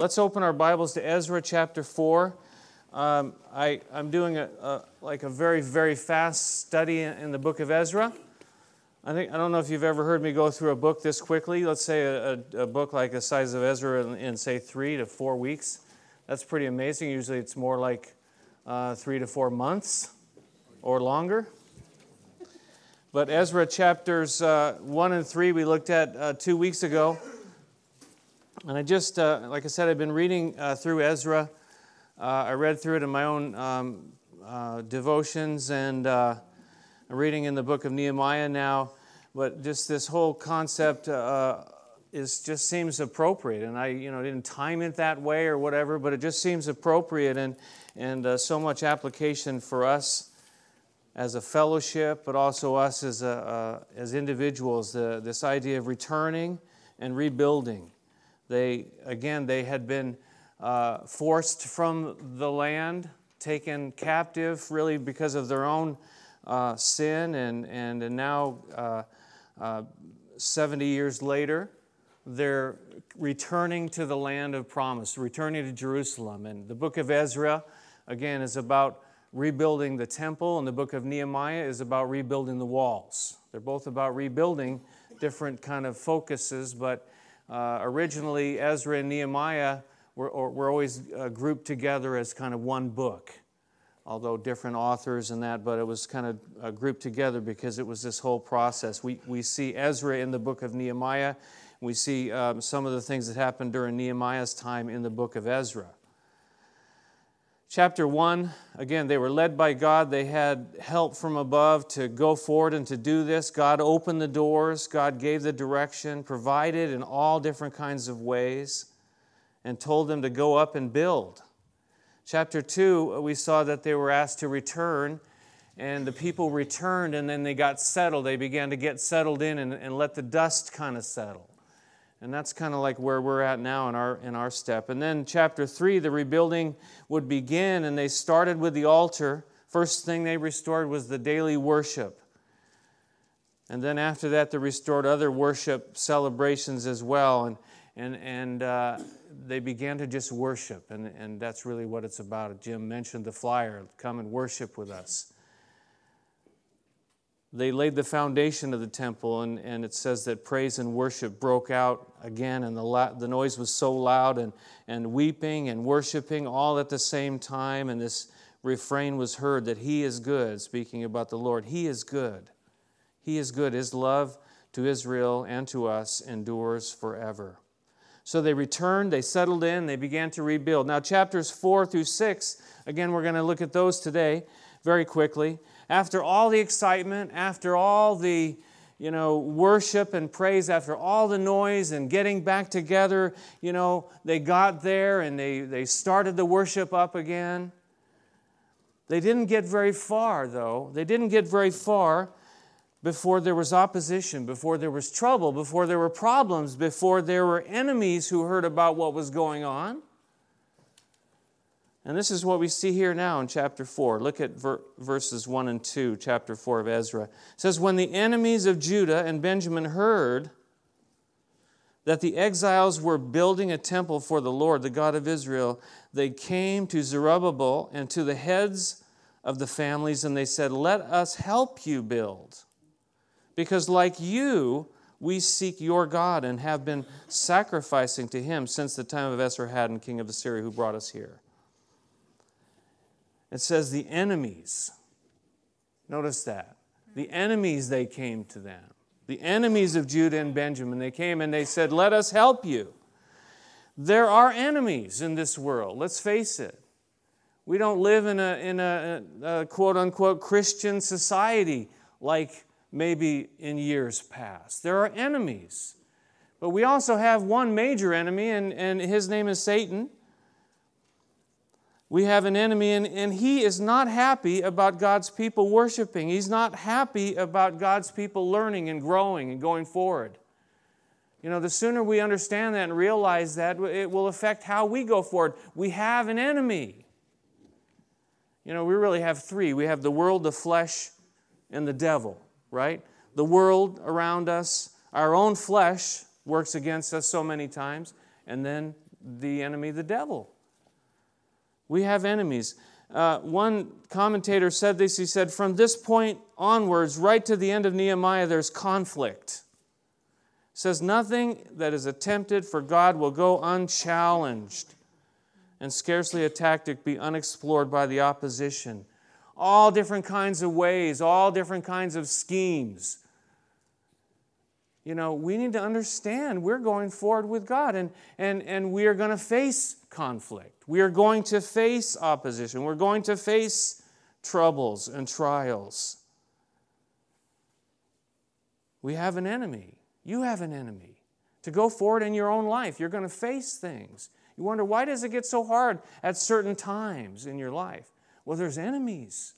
Let's open our Bibles to Ezra chapter 4. I'm doing a very, very fast study in the book of Ezra. I don't know if you've ever heard me go through a book this quickly. Let's say a book like the size of Ezra in say 3 to 4 weeks. That's pretty amazing. Usually it's more like 3 to 4 months or longer. But Ezra chapters 1 and 3 we looked at 2 weeks ago. And I just, like I said, I've been reading through Ezra. I read through it in my own devotions, and I'm reading in the book of Nehemiah now. But just this whole concept just seems appropriate. And I, didn't time it that way or whatever, but it just seems appropriate and so much application for us as a fellowship, but also us as individuals. This idea of returning and rebuilding. They had been forced from the land, taken captive, really because of their own sin, and now 70 years later, they're returning to the land of promise, returning to Jerusalem. And the book of Ezra, again, is about rebuilding the temple, and the book of Nehemiah is about rebuilding the walls. They're both about rebuilding, different kind of focuses, but originally, Ezra and Nehemiah were always grouped together as kind of one book, although different authors and that, but it was kind of grouped together because it was this whole process. We see Ezra in the book of Nehemiah. We see some of the things that happened during Nehemiah's time in the book of Ezra. Chapter 1, again, they were led by God. They had help from above to go forward and to do this. God opened the doors. God gave the direction, provided in all different kinds of ways, and told them to go up and build. Chapter 2, we saw that they were asked to return, and the people returned, and then they got settled. They began to get settled in and let the dust kind of settle. And that's kind of like where we're at now in our step. And then chapter 3, the rebuilding would begin, and they started with the altar. First thing they restored was the daily worship. And then after that, they restored other worship celebrations as well. And they began to just worship, and that's really what it's about. Jim mentioned the flyer, come and worship with us. They laid the foundation of the temple, and it says that praise and worship broke out again, and the noise was so loud, and weeping and worshiping all at the same time, and this refrain was heard that He is good, speaking about the Lord. He is good. He is good. His love to Israel and to us endures forever. So they returned, they settled in, they began to rebuild. Now chapters 4 through 6, again, we're going to look at those today very quickly. After all the excitement, after all the, worship and praise, after all the noise and getting back together, they got there and they started the worship up again. They didn't get very far, though. They didn't get very far before there was opposition, before there was trouble, before there were problems, before there were enemies who heard about what was going on. And this is what we see here now in chapter 4. Look at verses 1 and 2, chapter 4 of Ezra. It says, when the enemies of Judah and Benjamin heard that the exiles were building a temple for the Lord, the God of Israel, they came to Zerubbabel and to the heads of the families, and they said, let us help you build, because like you, we seek your God and have been sacrificing to Him since the time of Esarhaddon, king of Assyria, who brought us here. It says the enemies. Notice that. The enemies, they came to them. The enemies of Judah and Benjamin, they came and they said, let us help you. There are enemies in this world. Let's face it. We don't live in a quote-unquote Christian society like maybe in years past. There are enemies. But we also have one major enemy, and his name is Satan. We have an enemy, and he is not happy about God's people worshiping. He's not happy about God's people learning and growing and going forward. The sooner we understand that and realize that, it will affect how we go forward. We have an enemy. We really have three. We have the world, the flesh, and the devil, right? The world around us, our own flesh works against us so many times, and then the enemy, the devil. We have enemies. One commentator said this. He said, from this point onwards, right to the end of Nehemiah, there's conflict. It says, nothing that is attempted for God will go unchallenged, and scarcely a tactic be unexplored by the opposition. All different kinds of ways, all different kinds of schemes. You know, we need to understand we're going forward with God, and we are going to face conflict. We are going to face opposition. We're going to face troubles and trials. We have an enemy. You have an enemy. To go forward in your own life, you're going to face things. You wonder, why does it get so hard at certain times in your life? Well, there's enemies.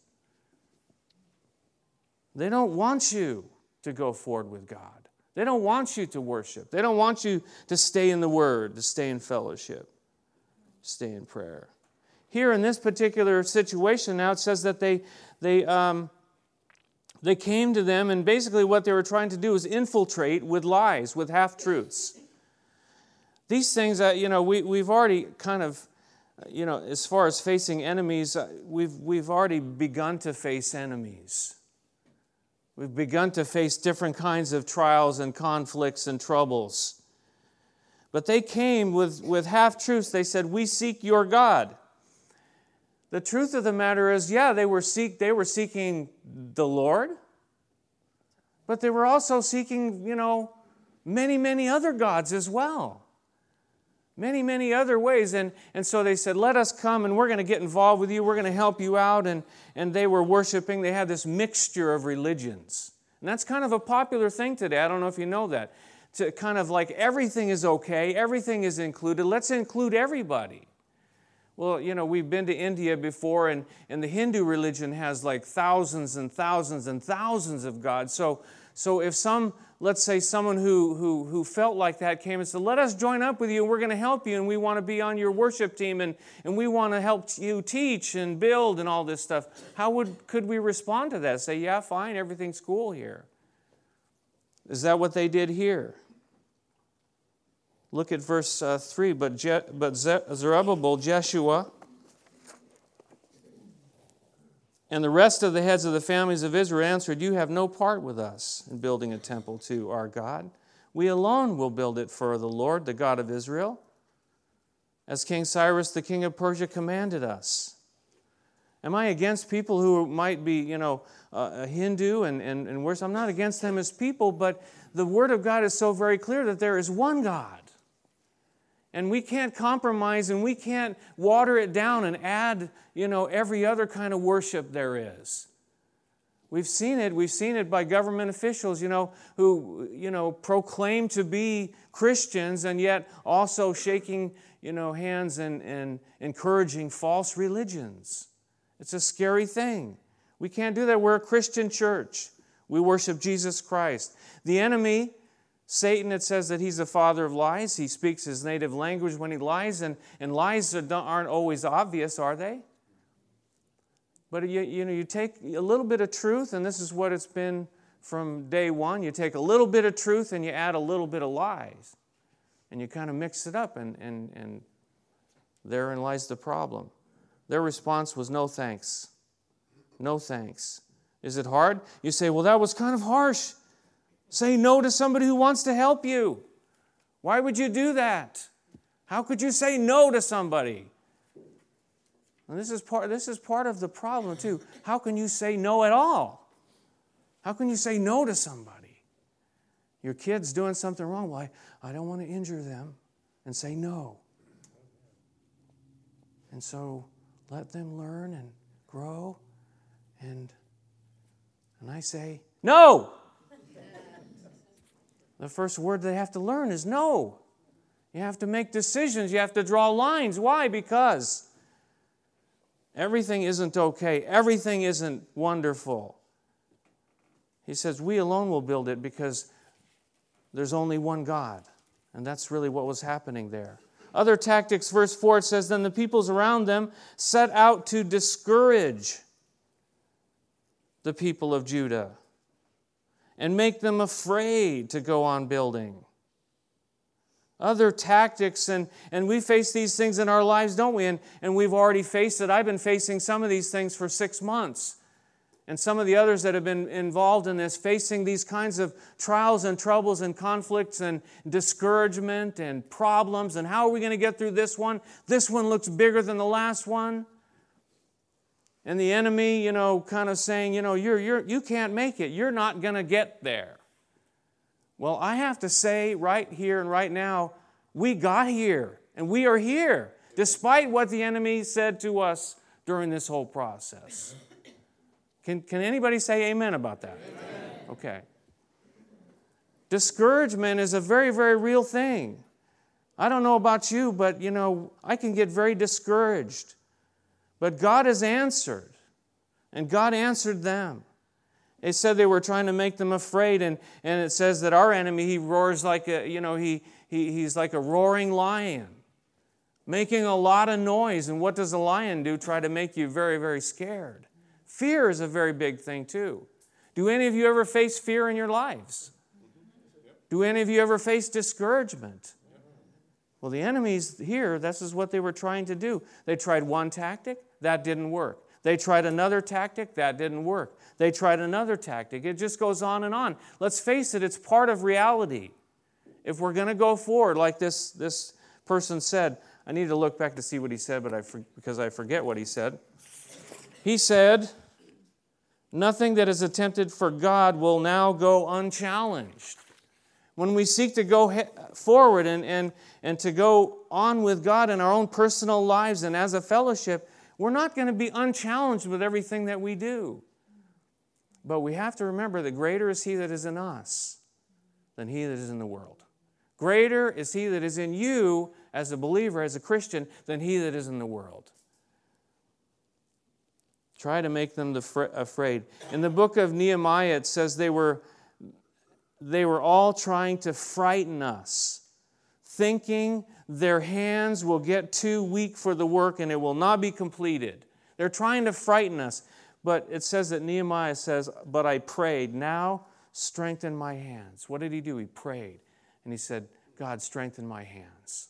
They don't want you to go forward with God. They don't want you to worship. They don't want you to stay in the Word, to stay in fellowship, stay in prayer. Here in this particular situation now, it says that they came to them, and basically what they were trying to do is infiltrate with lies, with half-truths. These things that, you know, we've already kind of, you know, as far as facing enemies, we've already begun to face enemies. We've begun to face different kinds of trials and conflicts and troubles. But they came with half-truths. They said, we seek your God. The truth of the matter is, yeah, they were seeking the Lord, but they were also seeking, you know, many, many other gods as well. Many, many other ways. And so they said, let us come and we're going to get involved with you. We're going to help you out. And they were worshiping. They had this mixture of religions. And that's kind of a popular thing today. I don't know if you know that. To kind of like everything is okay. Everything is included. Let's include everybody. Well, you know, we've been to India before, and the Hindu religion has like thousands and thousands and thousands of gods. So if some... Let's say someone who felt like that came and said, let us join up with you, and we're going to help you, and we want to be on your worship team, and we want to help you teach and build and all this stuff. Could we respond to that? Say, yeah, fine, everything's cool here. Is that what they did here? Look at verse 3. But Zerubbabel, Jeshua, and the rest of the heads of the families of Israel answered, you have no part with us in building a temple to our God. We alone will build it for the Lord, the God of Israel, as King Cyrus, the king of Persia, commanded us. Am I against people who might be, you know, a Hindu and worse? I'm not against them as people, but the Word of God is so very clear that there is one God. And we can't compromise, and we can't water it down and add, you know, every other kind of worship there is. We've seen it. We've seen it by government officials, you know, who, you know, proclaim to be Christians and yet also shaking, you know, hands and encouraging false religions. It's a scary thing. We can't do that. We're a Christian church. We worship Jesus Christ. The enemy... Satan, it says that he's the father of lies. He speaks his native language when he lies, and lies aren't always obvious, are they? But you take a little bit of truth, and this is what it's been from day one. You take a little bit of truth and you add a little bit of lies, and you kind of mix it up, and therein lies the problem. Their response was no thanks. No thanks. Is it hard? You say, well, that was kind of harsh. Say no to somebody who wants to help you. Why would you do that? How could you say no to somebody? And this is part of the problem, too. How can you say no at all? How can you say no to somebody? Your kid's doing something wrong. Well, I don't want to injure them, and say no. And so let them learn and grow. And I say, no! The first word they have to learn is no. You have to make decisions. You have to draw lines. Why? Because everything isn't okay. Everything isn't wonderful. He says, we alone will build it because there's only one God. And that's really what was happening there. Other tactics, verse 4, it says, then the peoples around them set out to discourage the people of Judah and make them afraid to go on building. other tactics, and we face these things in our lives, don't we? And we've already faced it. I've been facing some of these things for 6 months. And some of the others that have been involved in this, facing these kinds of trials and troubles and conflicts and discouragement and problems. And how are we going to get through this one? This one looks bigger than the last one. And the enemy, you know, kind of saying, you know, you can't make it. You're not going to get there. Well, I have to say right here and right now, we got here and we are here, despite what the enemy said to us during this whole process. Can anybody say amen about that? Amen. Okay. Discouragement is a very, very real thing. I don't know about you, but, you know, I can get very discouraged. But God has answered, and God answered them. It said they were trying to make them afraid, and it says that our enemy, he roars like a, you know, he's like a roaring lion, making a lot of noise. And what does a lion do? Try to make you very, very scared. Fear is a very big thing, too. Do any of you ever face fear in your lives? Do any of you ever face discouragement? Well, the enemies here, this is what they were trying to do. They tried one tactic. That didn't work. They tried another tactic. That didn't work. They tried another tactic. It just goes on and on. Let's face it, it's part of reality. If we're going to go forward, like this person said, I need to look back to see what he said, but because I forget what he said. He said, nothing that is attempted for God will now go unchallenged. When we seek to go forward and to go on with God in our own personal lives and as a fellowship, we're not going to be unchallenged with everything that we do. But we have to remember that greater is He that is in us than he that is in the world. Greater is He that is in you as a believer, as a Christian, than he that is in the world. Try to make them afraid. In the book of Nehemiah, it says they were all trying to frighten us, thinking their hands will get too weak for the work and it will not be completed. They're trying to frighten us. But it says that Nehemiah says, but I prayed, now strengthen my hands. What did he do? He prayed. And he said, God, strengthen my hands.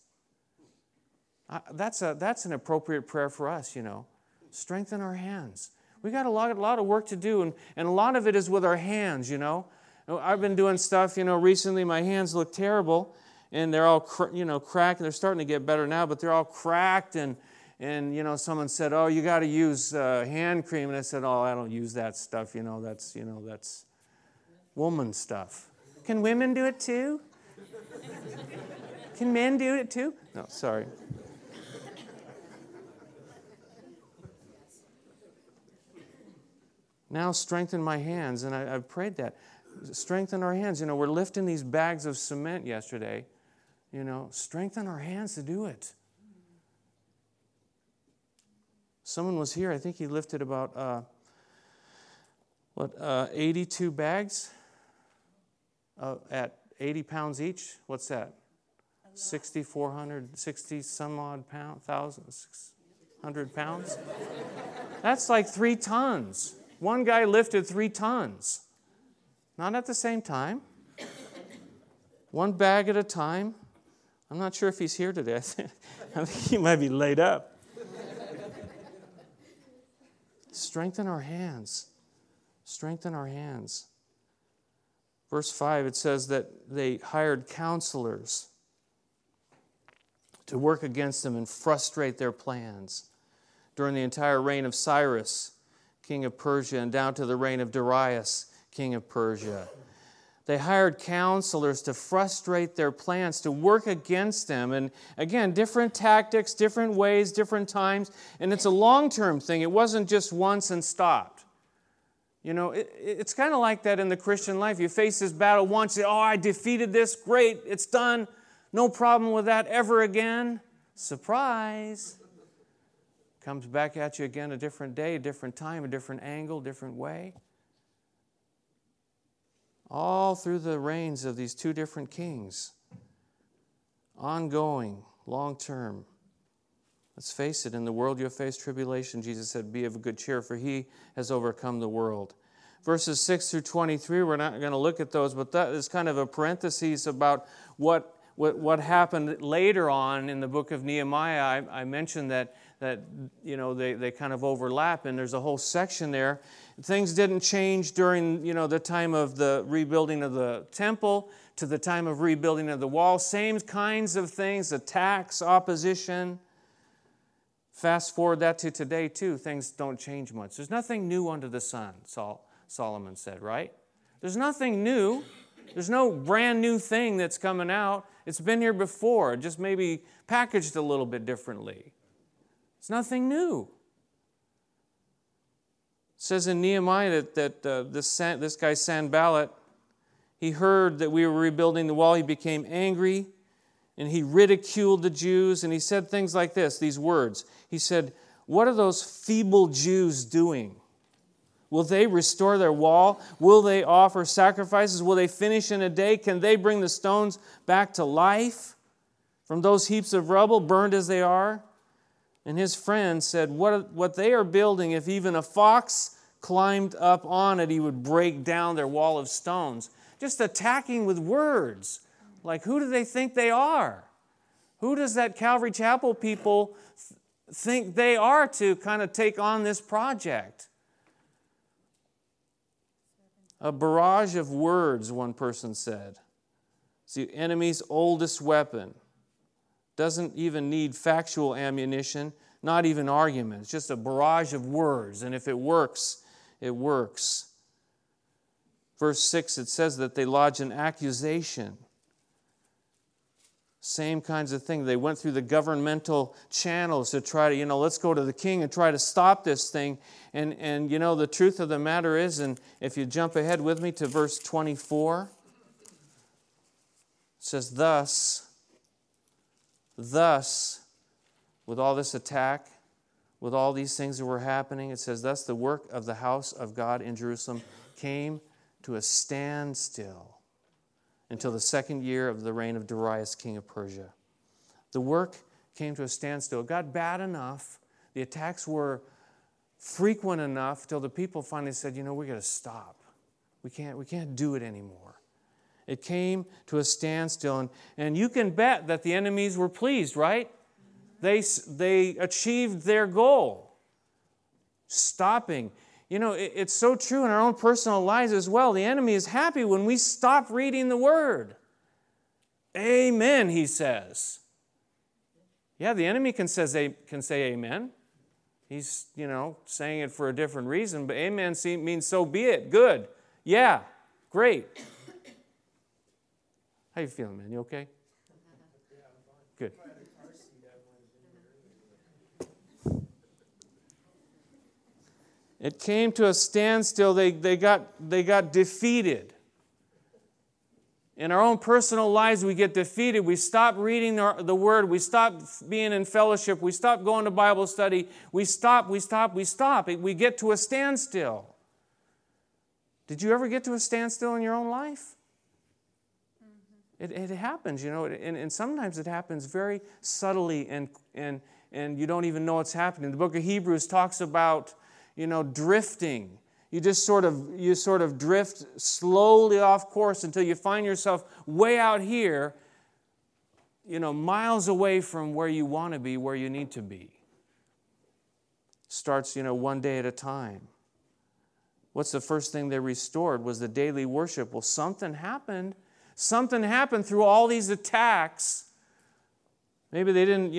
That's an appropriate prayer for us, you know. Strengthen our hands. We got a lot of work to do, and a lot of it is with our hands, you know. I've been doing stuff, you know, recently my hands look terrible, and they're all, cracked. They're starting to get better now, but they're all cracked, and you know, someone said, oh, you got to use hand cream, and I said, oh, I don't use that stuff, that's woman stuff. Can women do it too? Can men do it too? No, sorry. Now strengthen my hands, and I've prayed that. Strengthen our hands. You know, we're lifting these bags of cement yesterday. You know, strengthen our hands to do it. Someone was here. I think he lifted about, 82 bags at 80 pounds each. What's that? 6,400, 60 some odd pound, 1,600 pounds. That's like 3 tons. One guy lifted 3 tons, not at the same time, one bag at a time. I'm not sure if he's here today. I think he might be laid up. Strengthen our hands. Strengthen our hands. Verse 5, it says that they hired counselors to work against them and frustrate their plans. During the entire reign of Cyrus, king of Persia, and down to the reign of Darius, king of Persia. They hired counselors to frustrate their plans, to work against them. And again, different tactics, different ways, different times. And it's a long-term thing. It wasn't just once and stopped. You know, it's kind of like that in the Christian life. You face this battle once, you say, oh, I defeated this, great, it's done. No problem with that ever again. Surprise. Comes back at you again a different day, a different time, a different angle, different way. All through the reigns of these two different kings. Ongoing, long-term. Let's face it, in the world you'll face tribulation, Jesus said, be of good cheer, for he has overcome the world. Verses 6 through 23, we're not going to look at those, but that is kind of a parenthesis about what what happened later on in the book of Nehemiah, I mentioned that you know they kind of overlap, and there's a whole section there. Things didn't change during the time of the rebuilding of the temple to the time of rebuilding of the wall. Same kinds of things: attacks, opposition. Fast forward that to today too. Things don't change much. There's nothing new under the sun, Solomon said, right? There's nothing new. There's no brand new thing that's coming out. It's been here before, just maybe packaged a little bit differently. It's nothing new. It says in Nehemiah that this guy Sanballat, he heard that we were rebuilding the wall. He became angry, and he ridiculed the Jews, and he said things like this, these words. He said, "What are those feeble Jews doing? Will they restore their wall? Will they offer sacrifices? Will they finish in a day? Can they bring the stones back to life from those heaps of rubble, burned as they are?" And his friend said, what they are building, if even a fox climbed up on it, he would break down their wall of stones. Just attacking with words. Like, who do they think they are? Who does that Calvary Chapel people think they are to kind of take on this project? A barrage of words, one person said. It's the enemy's oldest weapon. Doesn't even need factual ammunition, not even arguments, just a barrage of words. And if it works, it works. Verse 6, it says that they lodge an accusation. Same kinds of thing. They went through the governmental channels to try to, let's go to the king and try to stop this thing. And the truth of the matter is, and if you jump ahead with me to verse 24, it says, thus, with all this attack, with all these things that were happening, it says, thus the work of the house of God in Jerusalem came to a standstill until the second year of the reign of Darius, king of Persia. The work came to a standstill. It got bad enough. The attacks were frequent enough till the people finally said, we got to stop. We can't do it anymore. It came to a standstill. And you can bet that the enemies were pleased, right? They achieved their goal. Stopping. It's so true in our own personal lives as well. The enemy is happy when we stop reading the Word. Amen, he says. Yeah, the enemy can say amen. He's, saying it for a different reason, but amen means so be it, good, yeah, great. How you feeling, man? You okay? Good. It came to a standstill. They got defeated. In our own personal lives, we get defeated. We stop reading the Word. We stop being in fellowship. We stop going to Bible study. We stop. We get to a standstill. Did you ever get to a standstill in your own life? Mm-hmm. It happens, and sometimes it happens very subtly, and you don't even know it's happening. The book of Hebrews talks about drifting. You sort of drift slowly off course until you find yourself way out here, miles away from where you want to be, where you need to be. Starts, one day at a time. What's the first thing they restored was the daily worship. Well, something happened. Something happened through all these attacks. Maybe they didn't,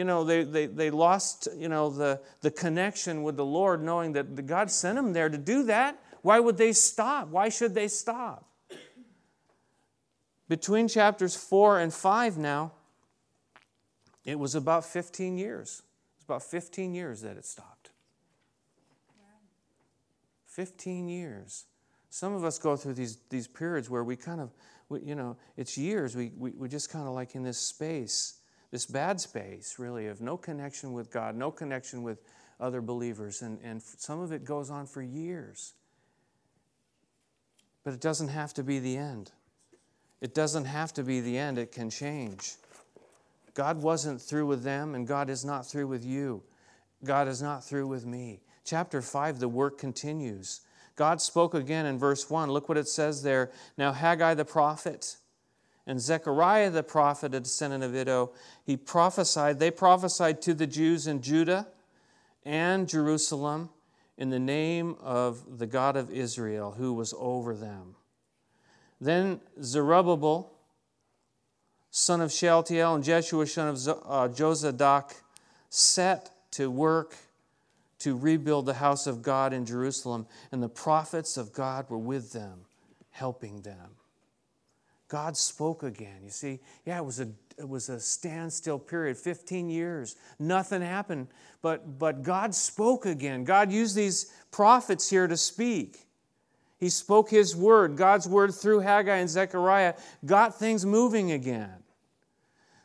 they lost, the connection with the Lord, knowing that God sent them there to do that. Why would they stop? Why should they stop? Between chapters 4 and 5 now, it was about 15 years. It's about 15 years that it stopped. 15 years. Some of us go through these periods where we kind of, it's years. We're just kind of like in this space. This bad space, really, of no connection with God, no connection with other believers, and some of it goes on for years. But it doesn't have to be the end. It doesn't have to be the end. It can change. God wasn't through with them, and God is not through with you. God is not through with me. Chapter 5, the work continues. God spoke again in verse 1. Look what it says there. Now Haggai the prophet And Zechariah the prophet, a descendant of Iddo, they prophesied to the Jews in Judah and Jerusalem in the name of the God of Israel, who was over them. Then Zerubbabel, son of Shealtiel, and Jeshua, son of Josadach, set to work to rebuild the house of God in Jerusalem, and the prophets of God were with them, helping them. God spoke again. You see, it was a standstill period, 15 years. Nothing happened, but God spoke again. God used these prophets here to speak. He spoke His word, God's word through Haggai and Zechariah, got things moving again.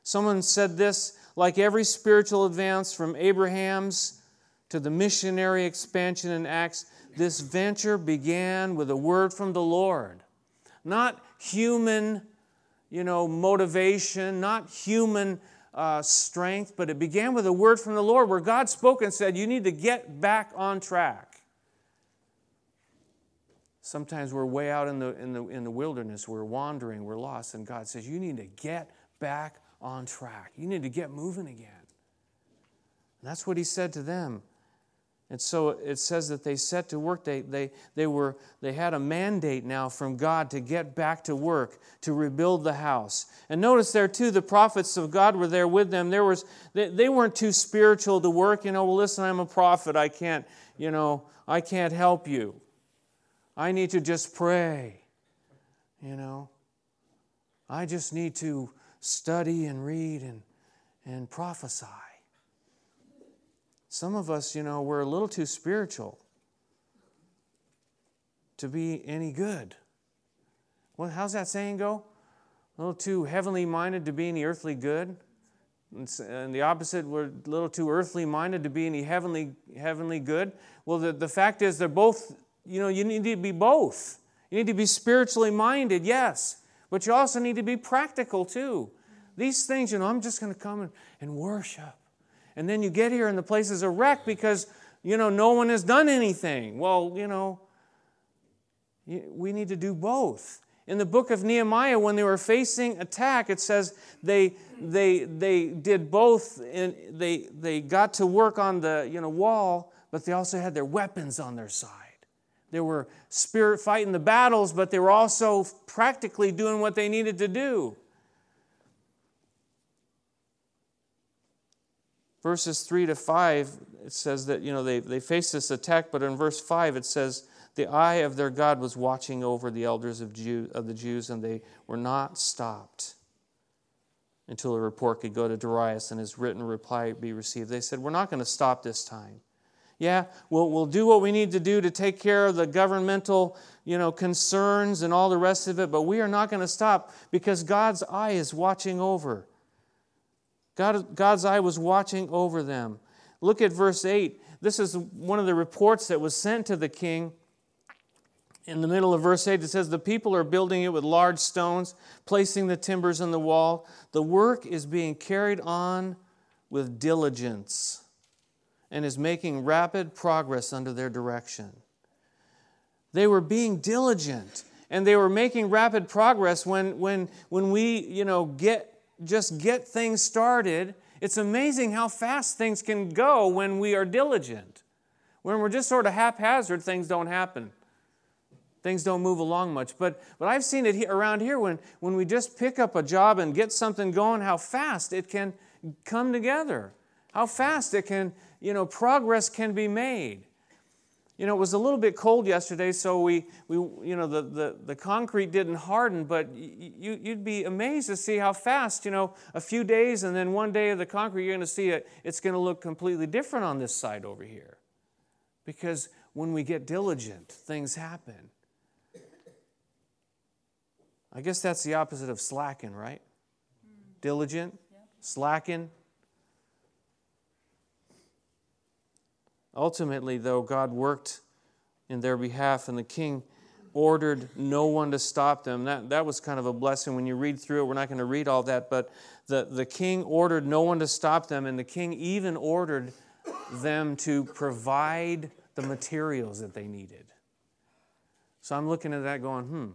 Someone said this: like every spiritual advance from Abraham's to the missionary expansion in Acts, this venture began with a word from the Lord. Not human, motivation, not human strength, but it began with a word from the Lord where God spoke and said, you need to get back on track. Sometimes we're way out in the wilderness, we're wandering, we're lost, and God says, you need to get back on track. You need to get moving again. And that's what He said to them. And so it says that they set to work. They had a mandate now from God to get back to work, to rebuild the house. And notice there too, the prophets of God were there with them. They weren't too spiritual to work. Listen, I'm a prophet. I can't help you. I need to just pray. I just need to study and read and prophesy. Some of us, we're a little too spiritual to be any good. Well, how's that saying go? A little too heavenly minded to be any earthly good. And the opposite, we're a little too earthly minded to be any heavenly good. Well, the fact is they're both, you need to be both. You need to be spiritually minded, yes. But you also need to be practical too. These things, I'm just going to come and worship. And then you get here and the place is a wreck because, no one has done anything. Well, we need to do both. In the book of Nehemiah, when they were facing attack, it says they did both. And they got to work on the wall, but they also had their weapons on their side. They were spirit fighting the battles, but they were also practically doing what they needed to do. Verses 3-5, it says that, they faced this attack, but in verse 5 it says, the eye of their God was watching over the elders of the Jews, and they were not stopped until a report could go to Darius and his written reply be received. They said, we're not going to stop this time. Yeah, we'll do what we need to do to take care of the governmental, concerns and all the rest of it, but we are not going to stop because God's eye is watching over. God's eye was watching over them. Look at verse 8. This is one of the reports that was sent to the king. In the middle of verse 8, it says, the people are building it with large stones, placing the timbers in the wall. The work is being carried on with diligence and is making rapid progress under their direction. They were being diligent, and they were making rapid progress. When we, get things started, it's amazing how fast things can go when we are diligent. When we're just sort of haphazard, things don't happen. Things don't move along much. But I've seen it around here when we just pick up a job and get something going, how fast it can come together. How fast it can, progress can be made. It was a little bit cold yesterday, so the concrete didn't harden, but you'd be amazed to see how fast, a few days and then one day of the concrete, you're going to see it's going to look completely different on this side over here. Because when we get diligent, things happen. I guess that's the opposite of slacking, right? Diligent, slacking. Ultimately, though, God worked in their behalf, and the king ordered no one to stop them. That was kind of a blessing when you read through it. We're not going to read all that, but the king ordered no one to stop them, and the king even ordered them to provide the materials that they needed. So I'm looking at that going,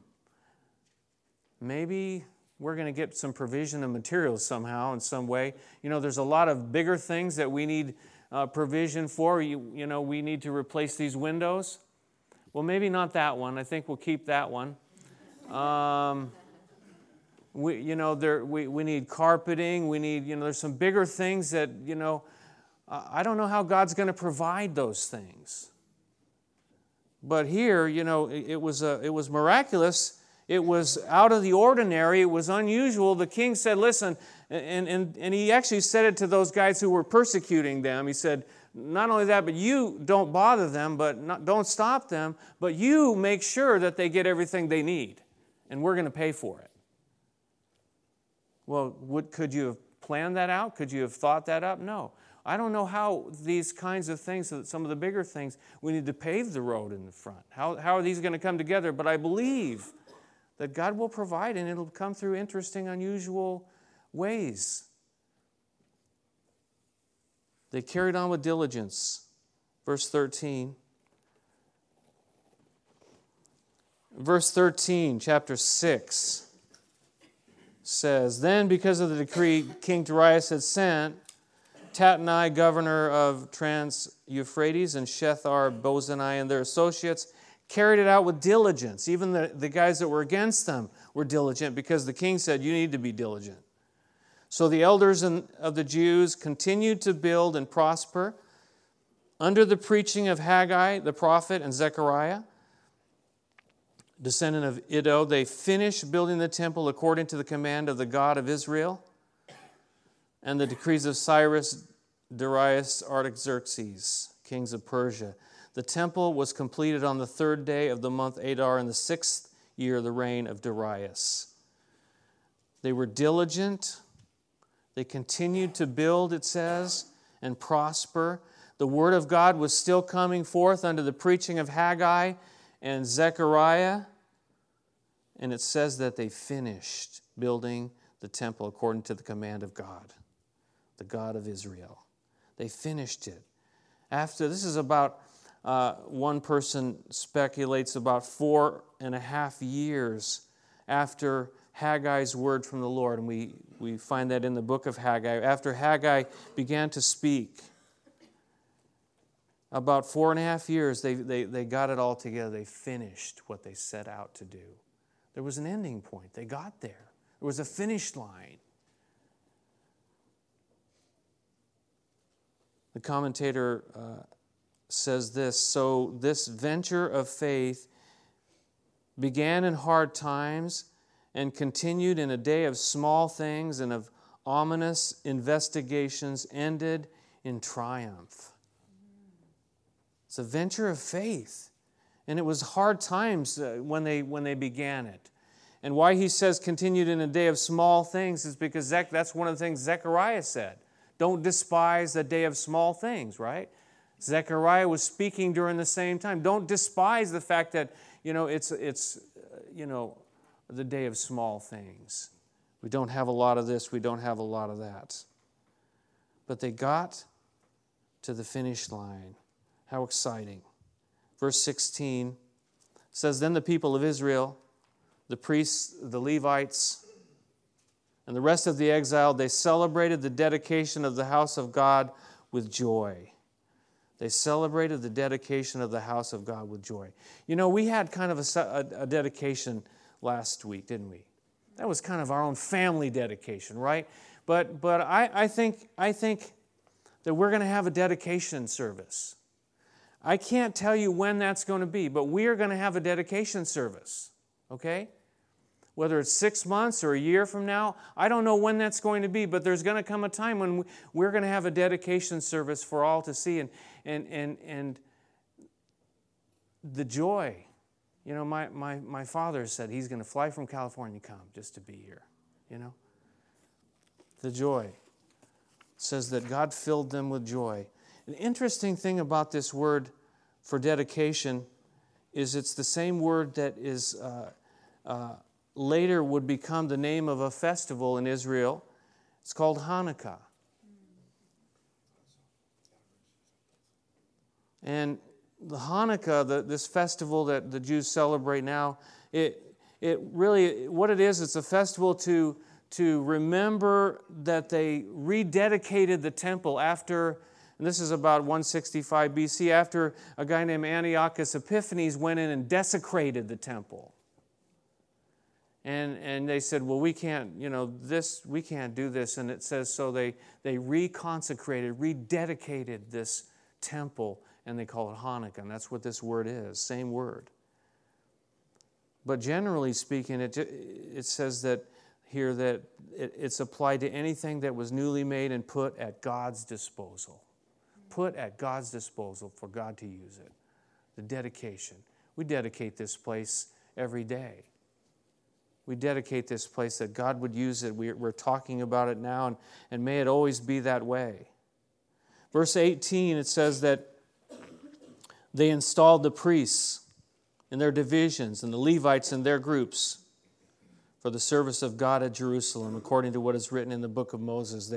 maybe we're going to get some provision of materials somehow in some way. You know, there's a lot of bigger things that we need provision for. You know, we need to replace these windows. Well, maybe not that one. I think we'll keep that one. We need carpeting. We need, you know, there's some bigger things that, you know, I don't know how God's going to provide those things. But here, you know, it was miraculous. It was out of the ordinary. It was unusual. The king said, listen, and he actually said it to those guys who were persecuting them. He said, not only that, but you don't bother them, don't stop them, but you make sure that they get everything they need, and we're going to pay for it. Well, could you have planned that out? Could you have thought that up? No. I don't know how these kinds of things, some of the bigger things, we need to pave the road in the front. How are these going to come together? But I believe that God will provide, and it'll come through interesting, unusual ways. They carried on with diligence. Verse 13. Verse 13, chapter 6, says, Then because of the decree King Darius had sent, Tatnai, governor of Trans-Euphrates, and Shethar-Bozani and their associates carried it out with diligence. Even the guys that were against them were diligent because the king said, you need to be diligent. So the elders of the Jews continued to build and prosper under the preaching of Haggai, the prophet, and Zechariah, descendant of Iddo. They finished building the temple according to the command of the God of Israel and the decrees of Cyrus, Darius, Artaxerxes, kings of Persia. The temple was completed on the 3rd day of the month Adar in the 6th year of the reign of Darius. They were diligent. They continued to build, it says, and prosper. The word of God was still coming forth under the preaching of Haggai and Zechariah. And it says that they finished building the temple according to the command of God, the God of Israel. They finished it. After, this is about, one person speculates about 4.5 years after Haggai's word from the Lord. And we find that in the book of Haggai. After Haggai began to speak, about 4.5 years, they got it all together. They finished what they set out to do. There was an ending point. They got there. There was a finish line. The commentator says this, so this venture of faith began in hard times and continued in a day of small things and of ominous investigations, ended in triumph. It's a venture of faith. And it was hard times when they began it. And why he says continued in a day of small things is because that's one of the things Zechariah said. Don't despise the day of small things, right? Zechariah was speaking during the same time. Don't despise the fact that, you know, it's you know, the day of small things. We don't have a lot of this. We don't have a lot of that. But they got to the finish line. How exciting. Verse 16 says, Then the people of Israel, the priests, the Levites, and the rest of the exile, they celebrated the dedication of the house of God with joy. They celebrated the dedication of the house of God with joy. You know, we had kind of a dedication last week, didn't we? That was kind of our own family dedication, right? But I think that we're going to have a dedication service. I can't tell you when that's going to be, but we are going to have a dedication service, okay? Whether it's 6 months or a year from now, I don't know when that's going to be, but there's going to come a time when we're going to have a dedication service for all to see. And the joy, you know, my father said he's going to fly from California to come just to be here, you know. The joy says that God filled them with joy. An interesting thing about this word for dedication is it's the same word that is later would become the name of a festival in Israel. It's called Hanukkah. And the Hanukkah, this festival that the Jews celebrate now, it it really, what it is, it's a festival to remember that they rededicated the temple after, and this is about 165 BC, after a guy named Antiochus Epiphanes went in and desecrated the temple. And they said, well, we can't, you know, this, we can't do this. And it says, so they reconsecrated, rededicated this temple, and they call it Hanukkah. And that's what this word is, same word. But generally speaking, it says that here that it's applied to anything that was newly made and put at God's disposal. Put at God's disposal for God to use it. The dedication. We dedicate this place every day. We dedicate this place that God would use it. We're talking about it now, and may it always be that way. Verse 18, it says that they installed the priests in their divisions and the Levites in their groups for the service of God at Jerusalem, according to what is written in the book of Moses.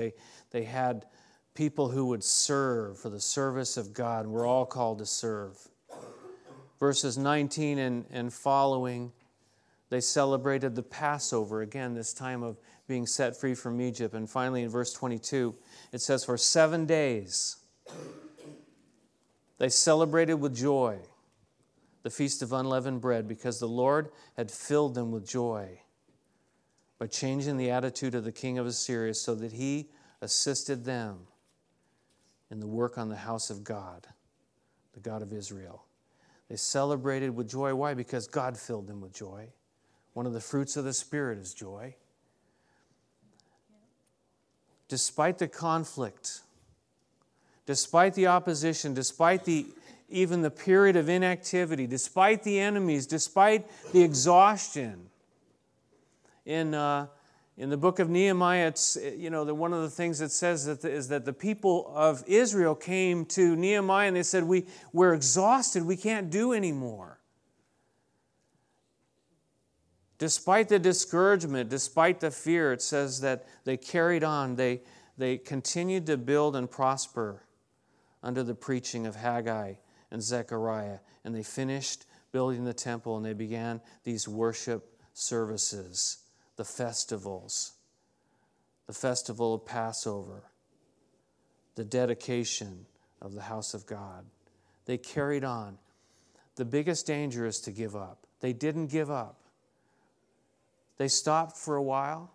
They had people who would serve for the service of God. We're all called to serve. Verses 19 and following, they celebrated the Passover, again, this time of being set free from Egypt. And finally, in verse 22, it says, for 7 days, they celebrated with joy the Feast of Unleavened Bread, because the Lord had filled them with joy by changing the attitude of the king of Assyria, so that he assisted them in the work on the house of God, the God of Israel. They celebrated with joy. Why? Because God filled them with joy. One of the fruits of the Spirit is joy. Despite the conflict, despite the opposition, despite even the period of inactivity, despite the enemies, despite the exhaustion, in the book of Nehemiah, it's, you know, one of the things it says is that the people of Israel came to Nehemiah and they said, we're exhausted, we can't do anymore. Despite the discouragement, despite the fear, it says that they carried on. They continued to build and prosper under the preaching of Haggai and Zechariah. And they finished building the temple, and they began these worship services, the festivals, the festival of Passover, the dedication of the house of God. They carried on. The biggest danger is to give up. They didn't give up. They stopped for a while.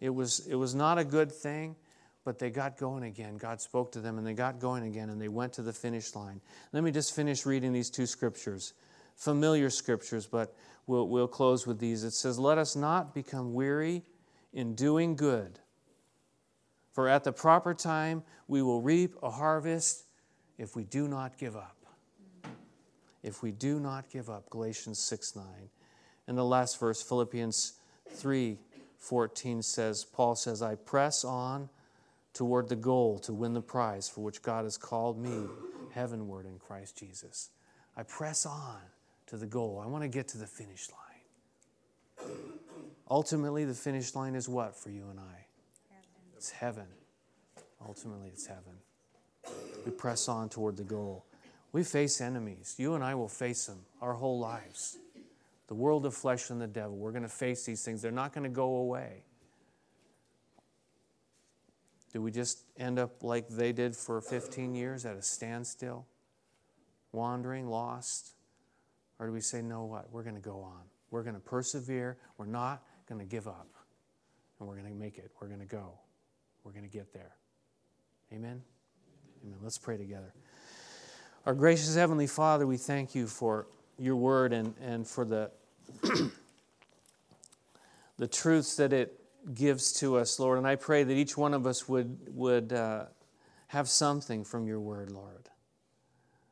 It was not a good thing, but they got going again. God spoke to them, and they got going again, and they went to the finish line. Let me just finish reading these two scriptures. Familiar scriptures, but we'll close with these. It says, let us not become weary in doing good, for at the proper time we will reap a harvest if we do not give up. If we do not give up, Galatians 6:9. And the last verse, Philippians 3:14 says, Paul says, I press on toward the goal to win the prize for which God has called me heavenward in Christ Jesus. I press on to the goal. I want to get to the finish line. Ultimately, the finish line is what for you and I? Heaven. It's heaven. Ultimately, it's heaven. We press on toward the goal. We face enemies. You and I will face them our whole lives. The world of flesh and the devil. We're going to face these things. They're not going to go away. Do we just end up like they did for 15 years at a standstill? Wandering, lost? Or do we say, no, what? We're going to go on. We're going to persevere. We're not going to give up. And we're going to make it. We're going to go. We're going to get there. Amen? Amen. Let's pray together. Our gracious Heavenly Father, we thank you for your word and for the truths that it gives to us, Lord. And I pray that each one of us would have something from your word, Lord.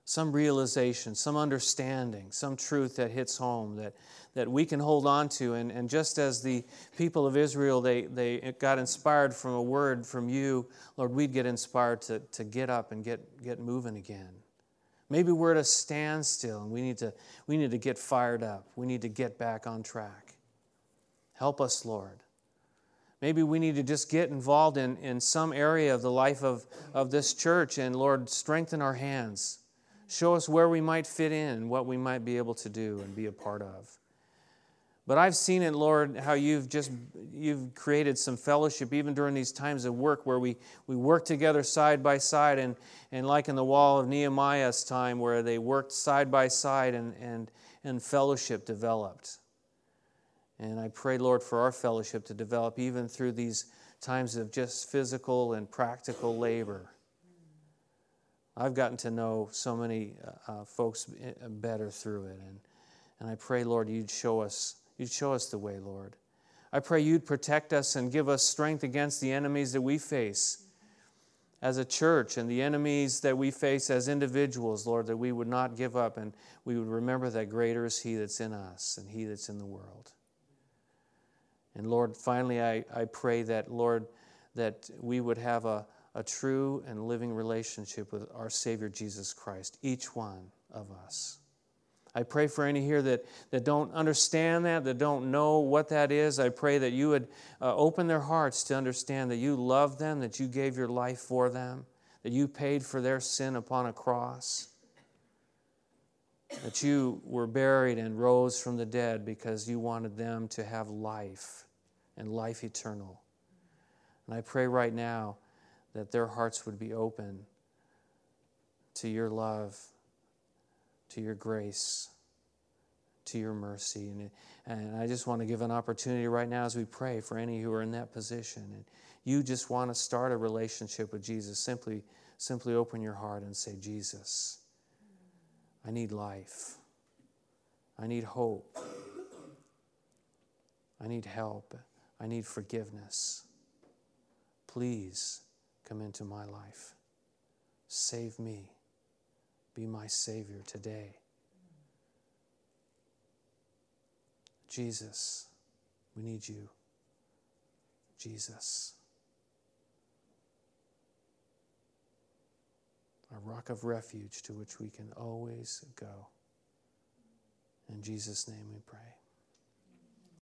Some realization, some understanding, some truth that hits home that we can hold on to. And just as the people of Israel, they got inspired from a word from you, Lord, we'd get inspired to get up and get moving again. Maybe we're at a standstill and we need to get fired up. We need to get back on track. Help us, Lord. Maybe we need to just get involved in some area of the life of this church, and Lord, strengthen our hands. Show us where we might fit in, what we might be able to do and be a part of. But I've seen it, Lord, how you've created some fellowship even during these times of work where we work together side by side, and like in the wall of Nehemiah's time where they worked side by side and fellowship developed. And I pray, Lord, for our fellowship to develop even through these times of just physical and practical labor. I've gotten to know so many folks better through it, and I pray, Lord, you'd show us the way, Lord. I pray you'd protect us and give us strength against the enemies that we face as a church and the enemies that we face as individuals, Lord, that we would not give up and we would remember that greater is He that's in us and He that's in the world. And Lord, finally, I pray that, Lord, that we would have a true and living relationship with our Savior Jesus Christ, each one of us. I pray for any here that don't understand that don't know what that is. I pray that you would open their hearts to understand that you love them, that you gave your life for them, that you paid for their sin upon a cross, that you were buried and rose from the dead because you wanted them to have life and life eternal. And I pray right now that their hearts would be open to your love, to your grace, to your mercy. And I just want to give an opportunity right now as we pray for any who are in that position. And you just want to start a relationship with Jesus. Simply open your heart and say, Jesus, I need life. I need hope. I need help. I need forgiveness. Please come into my life. Save me. Be my Savior today. Jesus, we need you. Jesus, a rock of refuge to which we can always go. In Jesus' name we pray.